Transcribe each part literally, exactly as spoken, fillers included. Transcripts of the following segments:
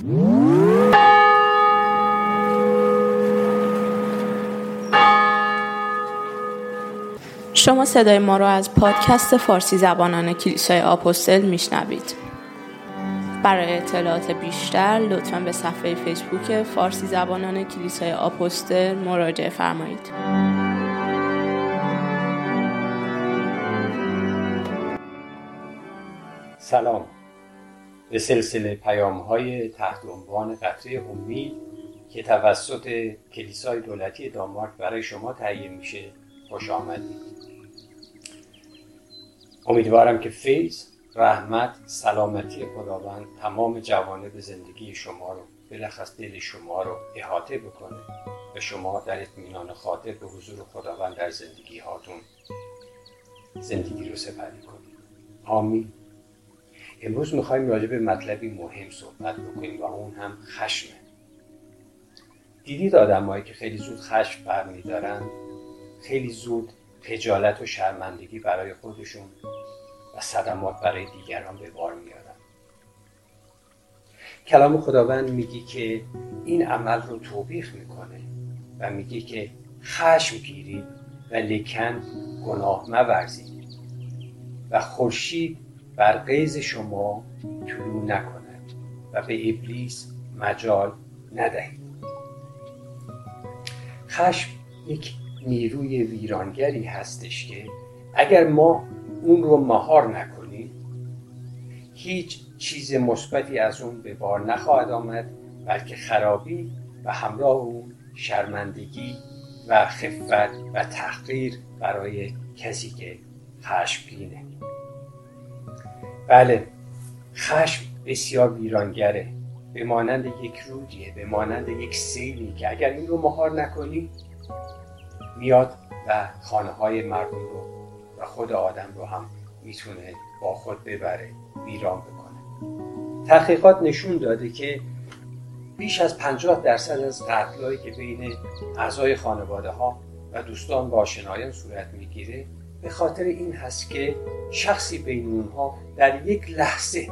شما صدای ما را از پادکست فارسی زبانان کلیسای آپوستل میشنوید. برای اطلاعات بیشتر لطفاً به صفحه فیسبوک فارسی زبانان کلیسای آپوستل مراجعه فرمایید. سلام. به سلسله پیام‌های تحت عنوان قطرۀ امید که توسط کلیسای دولتی دانمارک برای شما تهیه میشه خوش آمدید. امیدوارم که فیض، رحمت، سلامتی خداوند تمام جوانب زندگی شما رو، بلخص دل شما رو احاطه بکنه و شما در اطمینان خاطر به حضور خداوند در زندگی هاتون زندگی رو سپری کنید. آمین. امروز میخوایم راجع به مطلبی مهم صحبت بکنیم و اون هم خشمه. دیدید آدمایی که خیلی زود خشم برمیدارن، خیلی زود خجالت و شرمندگی برای خودشون و صدمات برای دیگران به بار میارن. کلام خداوند میگی که این عمل رو توبیخ میکنه و میگی که خشم گیرید و لیکن گناه مورزید و خورشید بر غیظ شما طلوع نکند و به ابلیس مجال ندهید. خشم یک نیروی ویرانگری هستش که اگر ما اون رو مهار نکنیم هیچ چیز مثبتی از اون به بار نخواهد آمد، بلکه خرابی و همراه اون شرمندگی و خفت و تحقیر برای کسی که خشمگینه. بله، خشم بسیار ویرانگره، به مانند یک رودیه، به مانند یک سیلی که اگر این رو مهار نکنی میاد و خانه های مردم رو و خود آدم رو هم میتونه با خود ببره، ویران بکنه. تحقیقات نشون داده که بیش از پنجاه درصد از قتلایی که بین اعضای خانواده ها و دوستان و آشنایان صورت میگیره به خاطر این هست که شخصی بین اونها در یک لحظه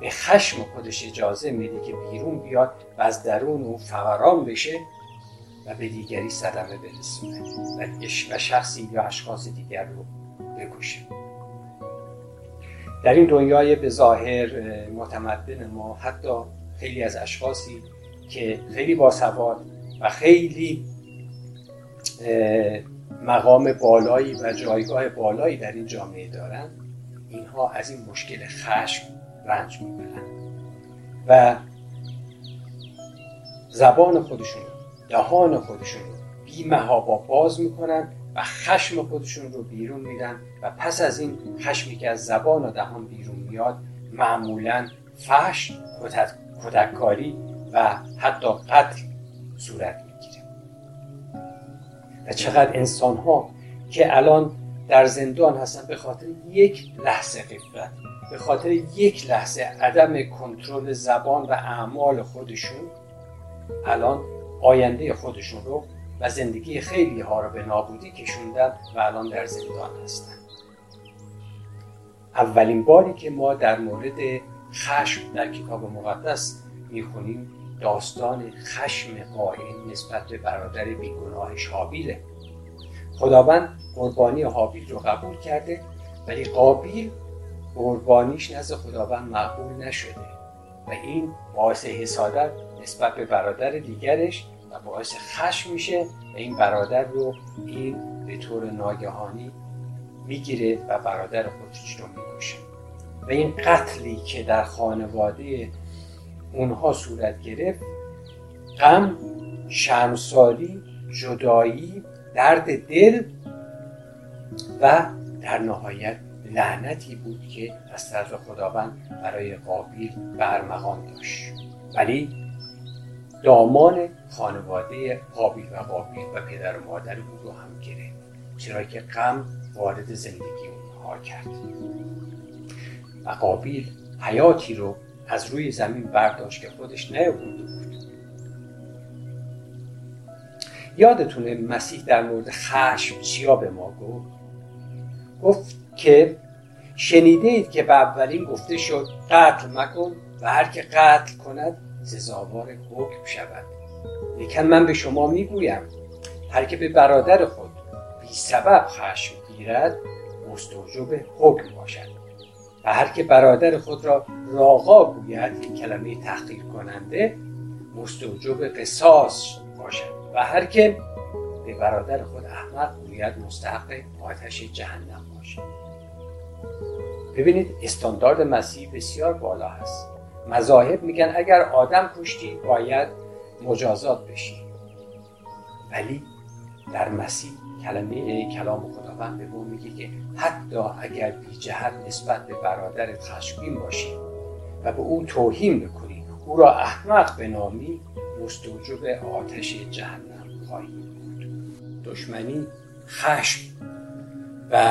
به خشم خودش اجازه میده که بیرون بیاد و از درون اون فوران بشه و به دیگری صدمه برسونه و شخصی یا اشخاص دیگر رو بکشه. در این دنیای به ظاهر متمدن ما حتی خیلی از اشخاصی که خیلی باسواد و خیلی مقام بالایی و جایگاه بالایی در این جامعه دارن، اینها از این مشکل خشم رنج میبرن و زبان خودشون، دهان خودشون رو بی محابا باز میکنن و خشم خودشون رو بیرون میدن و پس از این خشمی که از زبان و دهان بیرون میاد معمولاً فحش، کودککاری و حتی قتل صورت میگیره. و چقدر انسان ها که الان در زندان هستن به خاطر یک لحظه غفلت، به خاطر یک لحظه عدم کنترل زبان و اعمال خودشون الان آینده خودشون رو و زندگی خیلی ها رو به نابودی کشوندن و الان در زندان هستن. اولین باری که ما در مورد خشم در کتاب مقدس میخونیم داستان خشم قائن نسبت به برادر بیگناهش هابیله. خداوند قربانی هابیل رو قبول کرده ولی قابیل قربانیش نزد خداوند مقبول نشده و این باعث حسادت نسبت به برادر دیگرش و باعث خشم میشه و این برادر رو این به طور ناگهانی میگیره و برادر خودش رو میکشه و این قتلی که در خانواده اونها صورت گرفت غم، شرمساری، جدایی، درد دل و در نهایت لعنتی بود که از طرف خداوند برای قابیل برمغان داشت. ولی دامان خانواده قابیل و قابیل و پدر و مادر بود رو هم گرفت، چرا که غم وارد زندگی اونها کرد و قابیل حیاتی رو از روی زمین برداشت که خودش نیاورده بود. یادتونه مسیح در مورد خشم چیا به ما گفت؟ گفت که شنیدید که به اولین گفته شد قتل مکن و هر که قتل کند سزاوار حکم شود. لیکن من به شما میگویم هر که به برادر خود بی سبب خشم گیرد مستوجب حکم باشد و هر که برادر خود را راغا گوید، این کلمه تحقیر کننده، مستوجب قصاص باشد و هر که به برادر خود احمق گوید مستحق آتش جهنم باشد. ببینید استاندارد مسیح بسیار بالا هست. مذاهب میگن اگر آدم کشتی باید مجازات بشی، ولی در مسیح کلمه کلام خداوند به ما میگه که حتی اگر بی جهت نسبت به برادرت خشمگین باشی و به او توهین بکنی، او را احمق بنامی، مستوجب آتش جهنم خواهی بود. دشمنی، خشم و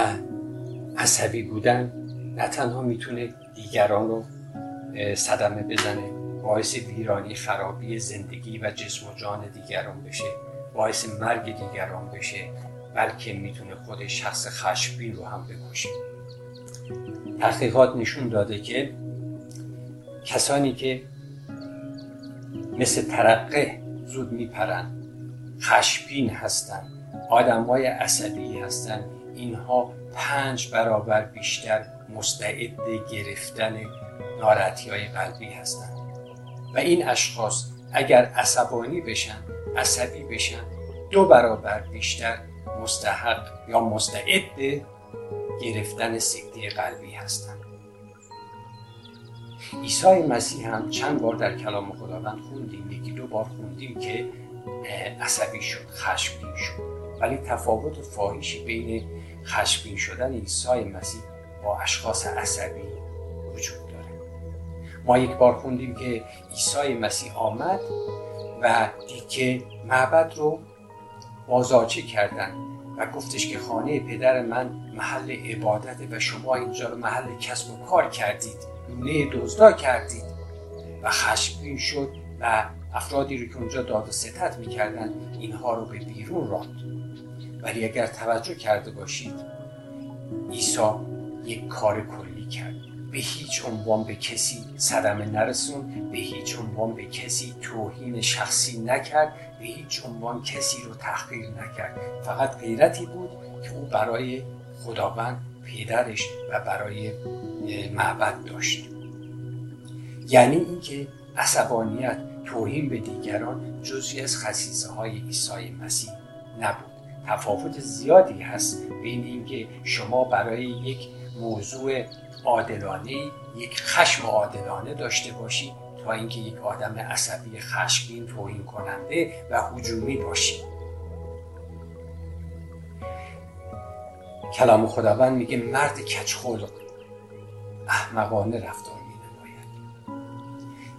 عصبی بودن نه تنها میتونه دیگران رو صدمه بزنه، باعث ویرانی، خرابی زندگی و جسم و جان دیگران بشه، باعث مرگ دیگران بشه، بلکه میتونه خود شخص خشمگین رو هم بکشه. تحقیقات نشون داده که کسانی که مثل ترقه زود میپرن، خشمگین هستن، آدم‌های عصبی هستن، اینها پنج برابر بیشتر مستعد گرفتن ناراحتی‌های قلبی هستند. و این اشخاص اگر عصبانی بشن، عصبی بشن، دو برابر بیشتر مستحق یا مستعد گرفتن سکته قلبی هستند. عیسی مسیح هم چند بار در کلام خداوند خوندیم، یکی دو بار خوندیم که عصبی شد، خشمگین شد، ولی تفاوت فاحشی بین خشمگین شدن عیسی مسیح با اشخاص عصبی وجود داره. ما یک بار خوندیم که عیسی مسیح آمد و دید که معبد رو بازاچه کردن و گفتش که خانه پدر من محل عبادته و شما اینجا رو محل کسب و کار کردید، لونه دزدا کردید، و خشمگین شد و افرادی رو که اونجا داد و ستد میکردن اینها رو به بیرون راند. ولی اگر توجه کرده باشید عیسی یک کار کلی کرد، به هیچ عنوان به کسی صدمه نرسون، به هیچ عنوان به کسی توهین شخصی نکرد، به هیچ عنوان کسی رو تحقیر نکرد. فقط غیرتی بود که او برای خداوند پدرش و برای معبد داشت. یعنی اینکه عصبانیت، توهین به دیگران جزئی از خصیصه های عیسی مسیح نبود. تفاوت زیادی هست بین اینکه شما برای یک موضوع عادلانه یک خشم عادلانه داشته باشی تا اینکه یک آدم عصبی، خشمگین، توهین کننده و هجومی باشی. کلام خداوند میگه مرد کجخلق احمقانه رفتار مینماید.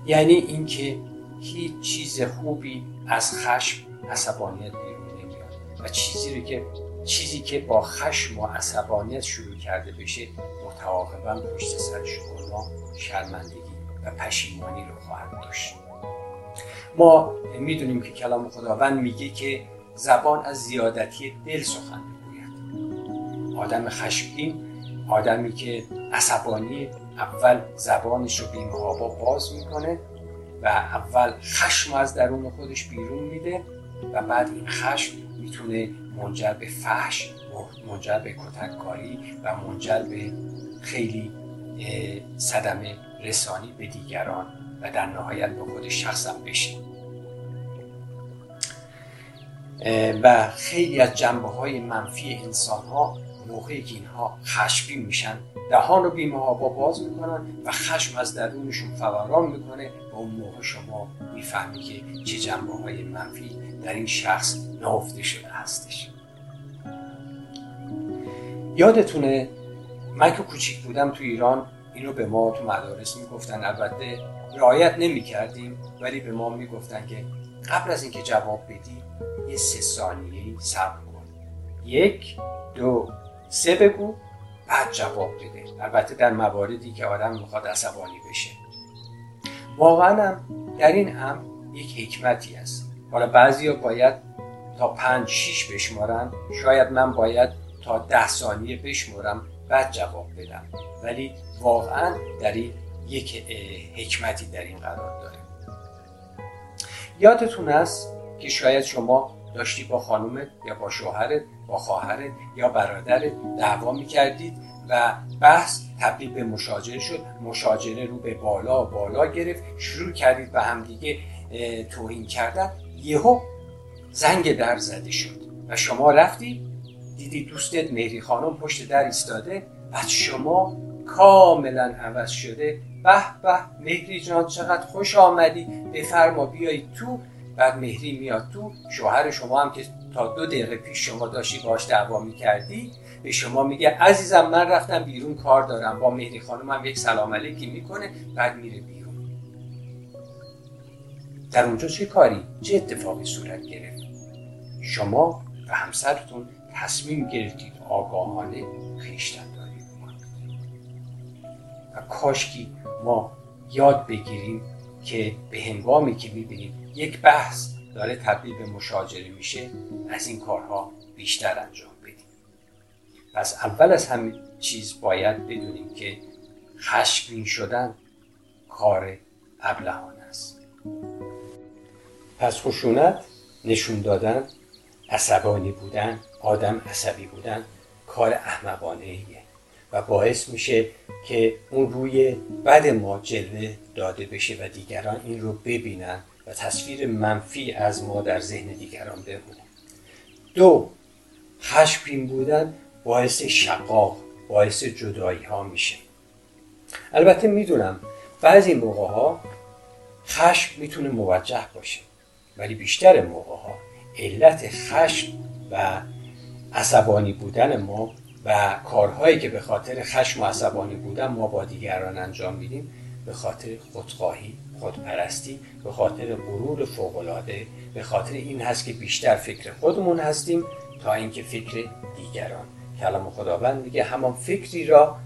یعنی اینکه هیچ چیز خوبی از خشم، عصبانیت بیرون نمیاد و چیزی رو که چیزی که با خشم و عصبانیت شروع کرده بشه متعاقباً پشت سرش اونها شرمندگی و پشیمانی رو خواهد داشت. ما میدونیم که کلام خداوند میگه که زبان از زیادتی دل سخن میگوید. آدم خشمگین، آدمی که عصبانی، اول زبانش رو بی‌محابا باز میکنه و اول خشم از درون خودش بیرون میده و بعد این خشم میتونه منجر به فحش، منجر به کتککاری و منجر به خیلی صدمه رسانی به دیگران و در نهایت به خود شخصم بشه. و خیلی از جنبه های منفی انسان ها موقعی که اینها خشمگین میشن دهان رو بی‌محابا باز میکنن و خشم از درونشون فوران میکنه و اون موقع شما میفهمی که چه جنبه های منفی در این شخص نهفته شده هستش. یادتونه من که کوچیک بودم تو ایران اینو به ما تو مدارس میگفتن، البته رعایت نمیکردیم، ولی به ما میگفتن که قبل از اینکه جواب بدی یه سه ثانیه‌ای صبر کن، یک دو سه بگو بعد جواب بده، البته در مواردی که آدم میخواد عصبانی بشه. واقعا در این هم یک حکمتی هست. حالا بعضیا باید تا پنج شیش بشمارن، شاید من باید تا ده ثانیه بشمارم بعد جواب بدم، ولی واقعا در این یک حکمتی در این قرار داره. یادتون است که شاید شما داشتی با خانومت یا با شوهرت، با خواهرت یا برادرت دعوا می‌کردید و بحث تبدیل به مشاجره شد، مشاجره رو به بالا بالا گرفت، شروع کردید به همدیگه توهین کردن، یهو زنگ در زده شد و شما رفتید دیدی دوستت مهری خانم پشت در ایستاده و شما کاملا عوض شده. به به مهری جان چقدر خوش آمدی، بفرما بیایید تو. بعد مهری میاد تو، شوهر شما هم که تا دو دقیقه پیش شما داشتی باش دعوا میکردی به شما میگه عزیزم من رفتم بیرون کار دارم، با مهری خانم هم یک سلام علیکی میکنه بعد میره بیرون. در اونجا چه کاری؟ چه اتفاقی صورت گرفت؟ شما و همسرتون تصمیم گرفتید آگاهانه خویشتن‌داری کنید و کاشکی ما یاد بگیریم که به هنگامی که میبینیم یک بحث داره تبدیل به مشاجره میشه از این کارها بیشتر انجام بدیم. پس اول از همه چیز باید بدونیم که خشمگین شدن کار ابلهانه است. پس خشونت، نشون دادن، عصبانی بودن، آدم عصبی بودن کار احمقانه‌ایه و باعث میشه که اون روی بد ما جلوه داده بشه و دیگران این رو ببینن و تصویر منفی از ما در ذهن دیگران بمونه. دو، خشمگین بودن باعث شقاق، باعث جدایی ها میشه. البته میدونم بعضی موقع ها خشم میتونه موجه باشه ولی بیشتر موقع ها علت خشم و عصبانی بودن ما و کارهایی که به خاطر خشم و عصبانی بودن ما با دیگران انجام میدیم به خاطر خودخواهی، خودپرستی، به خاطر غرور فوق‌العاده، به خاطر این هست که بیشتر فکر خودمون هستیم تا اینکه فکر دیگران. کلام خداوند میگه همان فکری را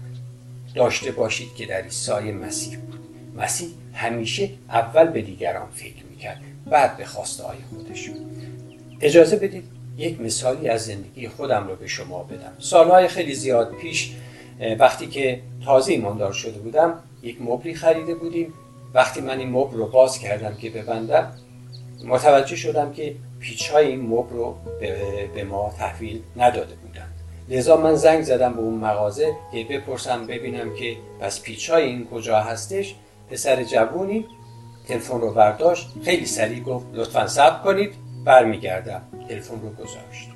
داشته باشید که در عیسی مسیح بود. مسیح همیشه اول به دیگران فکر میکرد بعد به خواسته‌های خودش. اجازه بدید یک مثالی از زندگی خودم رو به شما بدم. سالهای خیلی زیاد پیش وقتی که تازه ایماندار شده بودم یک مبلی خریده بودیم. وقتی من این مبل رو باز کردم که ببندم متوجه شدم که پیچ‌های این مبل رو به ما تحویل نداده بودن. لذا من زنگ زدم به اون مغازه که بپرسم ببینم که پس پیچ‌های این کجا هستش. پسر جوونی تلفن رو برداشت، خیلی سریع گفت لطفاً صبر کنید برمیگردم. تلفن رو گذاشت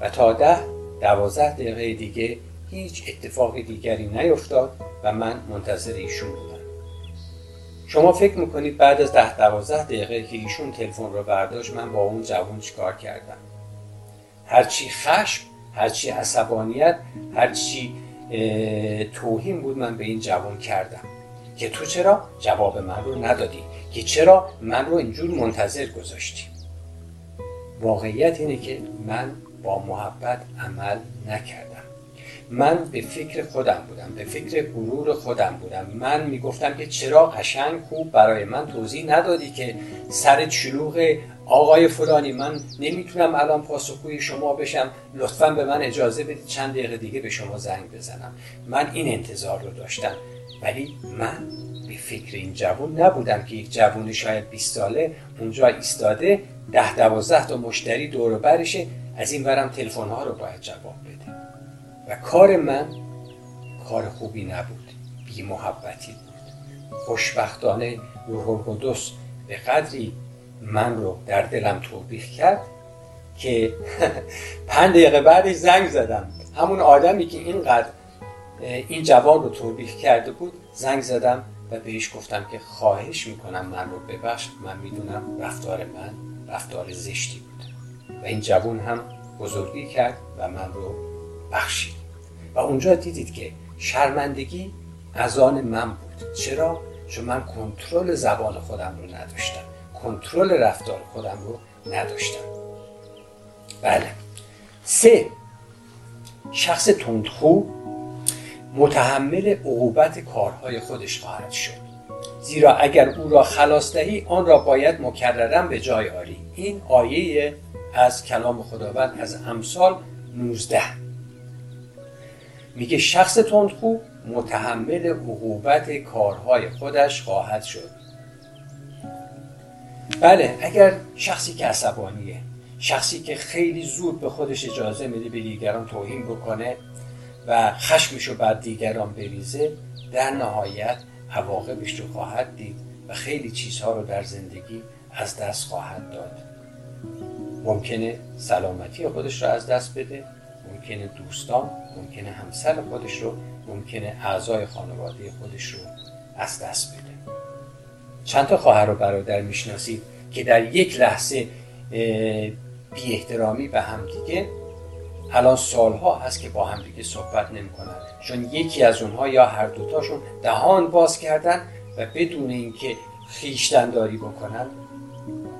و تا ده دوازده دقیقه دیگه هیچ اتفاق دیگری نیفتاد و من منتظر ایشون بودم. شما فکر میکنید بعد از ده دوازده دقیقه که ایشون تلفن رو برداشت من با اون جوان چیکار کردم؟ هرچی خشم، هرچی عصبانیت، هرچی توهین بود من به این جوان کردم که تو چرا جواب من رو ندادی؟ که چرا من رو اینجور منتظر گذاشتی؟ واقعیت اینه که من با محبت عمل نکردم. من به فکر خودم بودم، به فکر غرور خودم بودم. من میگفتم که چرا قشنگ خوب برای من توضیح ندادی که سرت شلوغ آقای فلانی، من نمیتونم الان پاسخگوی شما بشم، لطفاً به من اجازه بدید چند دقیقه دیگه به شما زنگ بزنم. من این انتظار رو داشتم ولی من به فکر این جوان نبودم که یک جوان شاید بیست ساله اونجا ایستاده ده دوازده تا مشتری دور و برشه، از این ورم تلفن ها رو باید جواب بده. و کار من کار خوبی نبود، بی محبتی بود. خوشبختانه روح القدس به قدری من رو در دلم توبیخ کرد که پنج دقیقه بعدش زنگ زدم همون آدمی که اینقدر این جوان رو توبیخ کرده بود. زنگ زدم و بهش گفتم که خواهش میکنم من رو ببخش، من میدونم رفتار من رفتار زشتی بود. و این جوان هم بزرگی کرد و من رو بخشید. و اونجا دیدید که شرمندگی از آن من بود. چرا؟ چون من کنترل زبان خودم رو نداشتم، کنترل رفتار خودم رو نداشتم. بله. سه، شخص تندخو متحمل عقوبت کارهای خودش خواهد شد، زیرا اگر او را خلاص دهی آن را باید مکرراً به جای آری. این آیه از کلام خداوند از امثال نوزده میگه شخص تندخو متحمل عقوبت کارهای خودش خواهد شد. بله، اگر شخصی که عصبانیه، شخصی که خیلی زود به خودش اجازه میده به دیگران توهین بکنه و خشمشو بعد دیگران بریزه، در نهایت عواقبش رو خواهد دید و خیلی چیزها رو در زندگی از دست خواهد داد. ممکنه سلامتی خودش رو از دست بده، ممکنه دوستان، ممکنه همسر خودش رو، ممکنه اعضای خانواده خودش رو از دست بده. چند تا خواهر و برادر میشناسید که در یک لحظه بی احترامی به هم دیگه، الان سالها هست که با هم دیگه صحبت نمی کنن، چون یکی از اونها یا هر دوتاشون دهان باز کردن و بدون اینکه خویشتنداری بکنن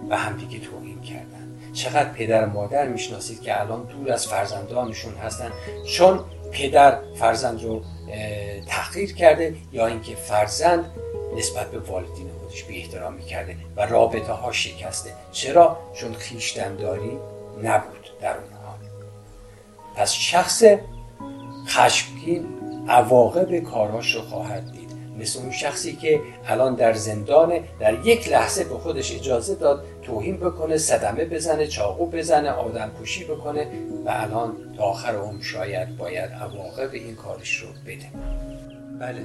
به هم دیگه توهین کردن. چقدر پدر و مادر میشناسید که الان دور از فرزندانشون هستن، چون پدر فرزند رو تحقیر کرده یا اینکه فرزند نسبت به والدین خودش بی احترامی کرده و رابطه ها شکسته. چرا؟ چون خویشتنداری نبود در اونها. پس شخص خشمگین عواقب کاراش رو خواهد دید، مثل اون شخصی که الان در زندانه، در یک لحظه به خودش اجازه داد توهین بکنه، صدمه بزنه، چاقو بزنه، آدم کشی بکنه و الان تا آخر عمر شاید باید عواقب این کارش رو بده. بله،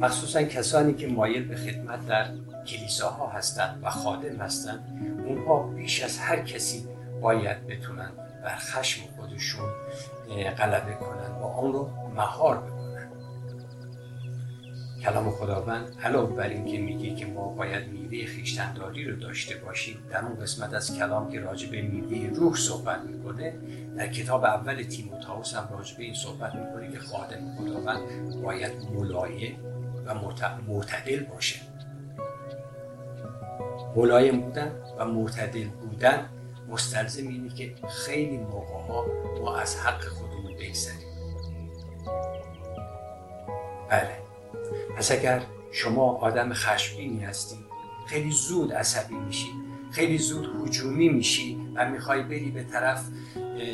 مخصوصا کسانی که مایل به خدمت در کلیساها هستند و خادم هستند، اونها بیش از هر کسی باید بتونن بر خشم خودشون غلبه کنن و آن رو مهار بکنن. کلام خداوند علاوه بر این که میگه که ما باید میوه خویشتنداری رو داشته باشیم، در اون قسمت از کلام که راجع به میوه روح صحبت میکنه، در کتاب اول تیموتائوس هم راجع به این صحبت میکنه که خادم خداوند باید ملایم و معتدل باشه. ملایم بودن و معتدل بودن مستلزم اینه که خیلی موقع‌ها ما از حق خودمون بگذریم. بله، پس اگر شما آدم خشمگینی هستی، خیلی زود عصبی میشی، خیلی زود هجومی میشی و میخوای بری به طرف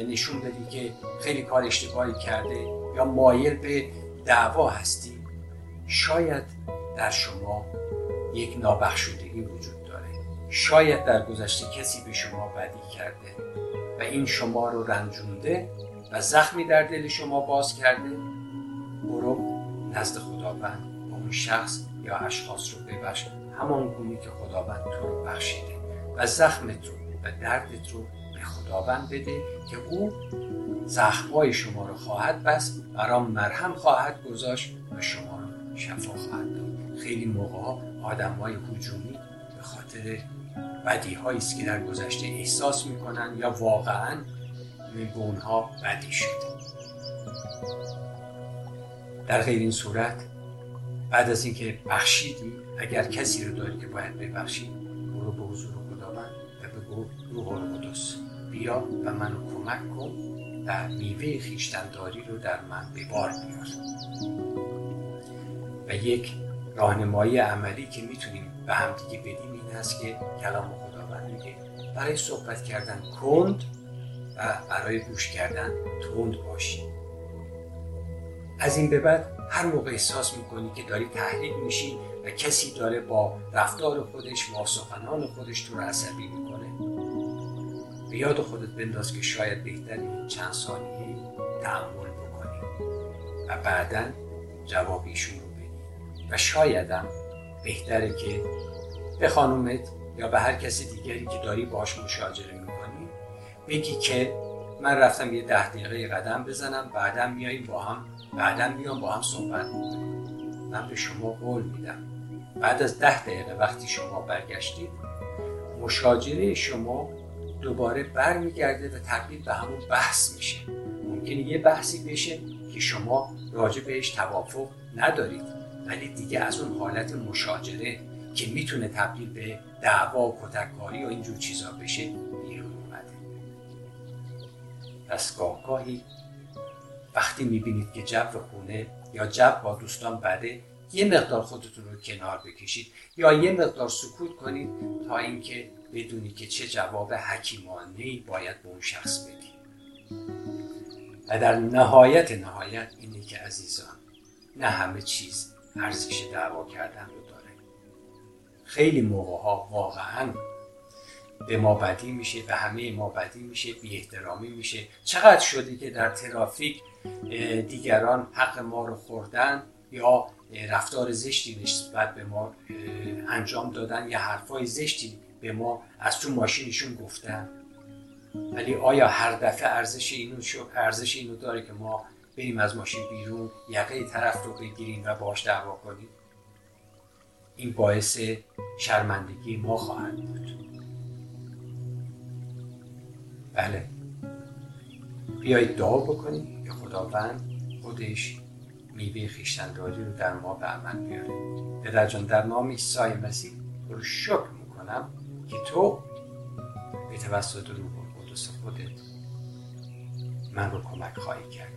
نشون بدی که خیلی کار اشتباهی کرده، یا مایل به دعوا هستی، شاید در شما یک نابخشودگی وجود داره. شاید در گذشته کسی به شما بدی کرده و این شما رو رنجونده و زخمی در دل شما باز کرده. برو نزد خداوند و اون شخص یا اشخاص رو ببخش، همان گونه که خداوند تو رو بخشیده، و زخمت رو و دردت رو به خداوند بده که او زخمای شما رو خواهد بست، برام مرهم خواهد گذاشت و شما رو شفا خواهد داد. خیلی موقع‌ها آدم‌های هجومی به خاطر بدی‌هایی است که در گذشته احساس می‌کنن یا واقعاً به اونها بدی شده. در غیر این صورت، بعد از اینکه بخشیدی، اگر کسی رو داری که باید ببخشی، برو به حضور خداوند و بگو روح القدس بیا و منو کمک کن و میوه خویشتنداری رو در من به بار بیار. و یک راهنمایی عملی که میتونیم به همدیگه بدیم این است که کلام خداوند میگه برای صحبت کردن کند و برای گوش کردن تند باشی. از این به بعد هر موقع احساس میکنی که داری تحریک میشی و کسی داره با رفتار خودش، با سخنان خودش تو رو عصبی میکنه، به یاد خودت بنداز که شاید بهتره چند ثانیه تأمل بکنی و بعداً جواب ایشون رو بدی. و شاید هم بهتره که به خانومت یا به هر کسی دیگری که داری باهاش مشاجره میکنی بگی که من رفتم یه ده دقیقه قدم بزنم، بعدم میایم با هم بعدم میام با هم صحبت میکنیم. من به شما قول میدم بعد از ده دقیقه وقتی شما برگشتید، مشاجره شما دوباره برمیگرده و تبدیل به همون بحث میشه. ممکنه یه بحثی بشه که شما راجع بهش توافق ندارید، ولی دیگه از اون حالت مشاجره که میتونه تبدیل به دعوا و کتککاری و اینجور چیزا بشه بیرون اومده. پس گاه گاهی وقتی میبینید که جو خونه یا جو با دوستان بده، یه مقدار خودتون رو کنار بکشید یا یه مقدار سکوت کنید تا اینکه بدونید که چه جواب حکیمانه‌ای باید به اون شخص بدید. و در نهایت نهایت اینه که عزیزان، نه همه چیز ارزش دعوا کردن رو داره. خیلی موقع‌ها واقعاً به ما بدی میشه، به همه ما بدی میشه، بی احترامی میشه. چقدر شده که در ترافیک دیگران حق ما رو خوردن یا رفتار زشتی نسبت به ما انجام دادن یا حرفای زشتی به ما از تو ماشینشون گفتن. ولی آیا هر دفعه ارزش اینو شو ارزش اینو داره که ما بریم از ماشین بیرون، یقه طرف رو بگیریم و باهاش دعوا کنیم؟ این باعث شرمندگی ما خواهد بود. بله، بیایید دعا بکنیم که خداوند خودش میوه خویشتن‌داری رو در ما به عمل بیاره. پدر جان، در نام عیسی مسیح تو رو شکر میکنم که تو به توسط روح القدس خودت من رو کمک خواهی کرد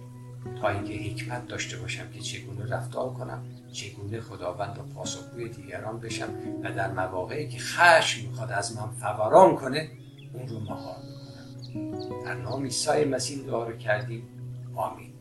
تا اینکه حکمت داشته باشم که چگونه رفتار کنم، چگونه خداوند رو پاسخگوی دیگران بشم و در مواقعی که خشم میخواد از من فوران کنه اون رو مهار بکنم. در نام عیسی مسیح دعا رو کردیم. آمین.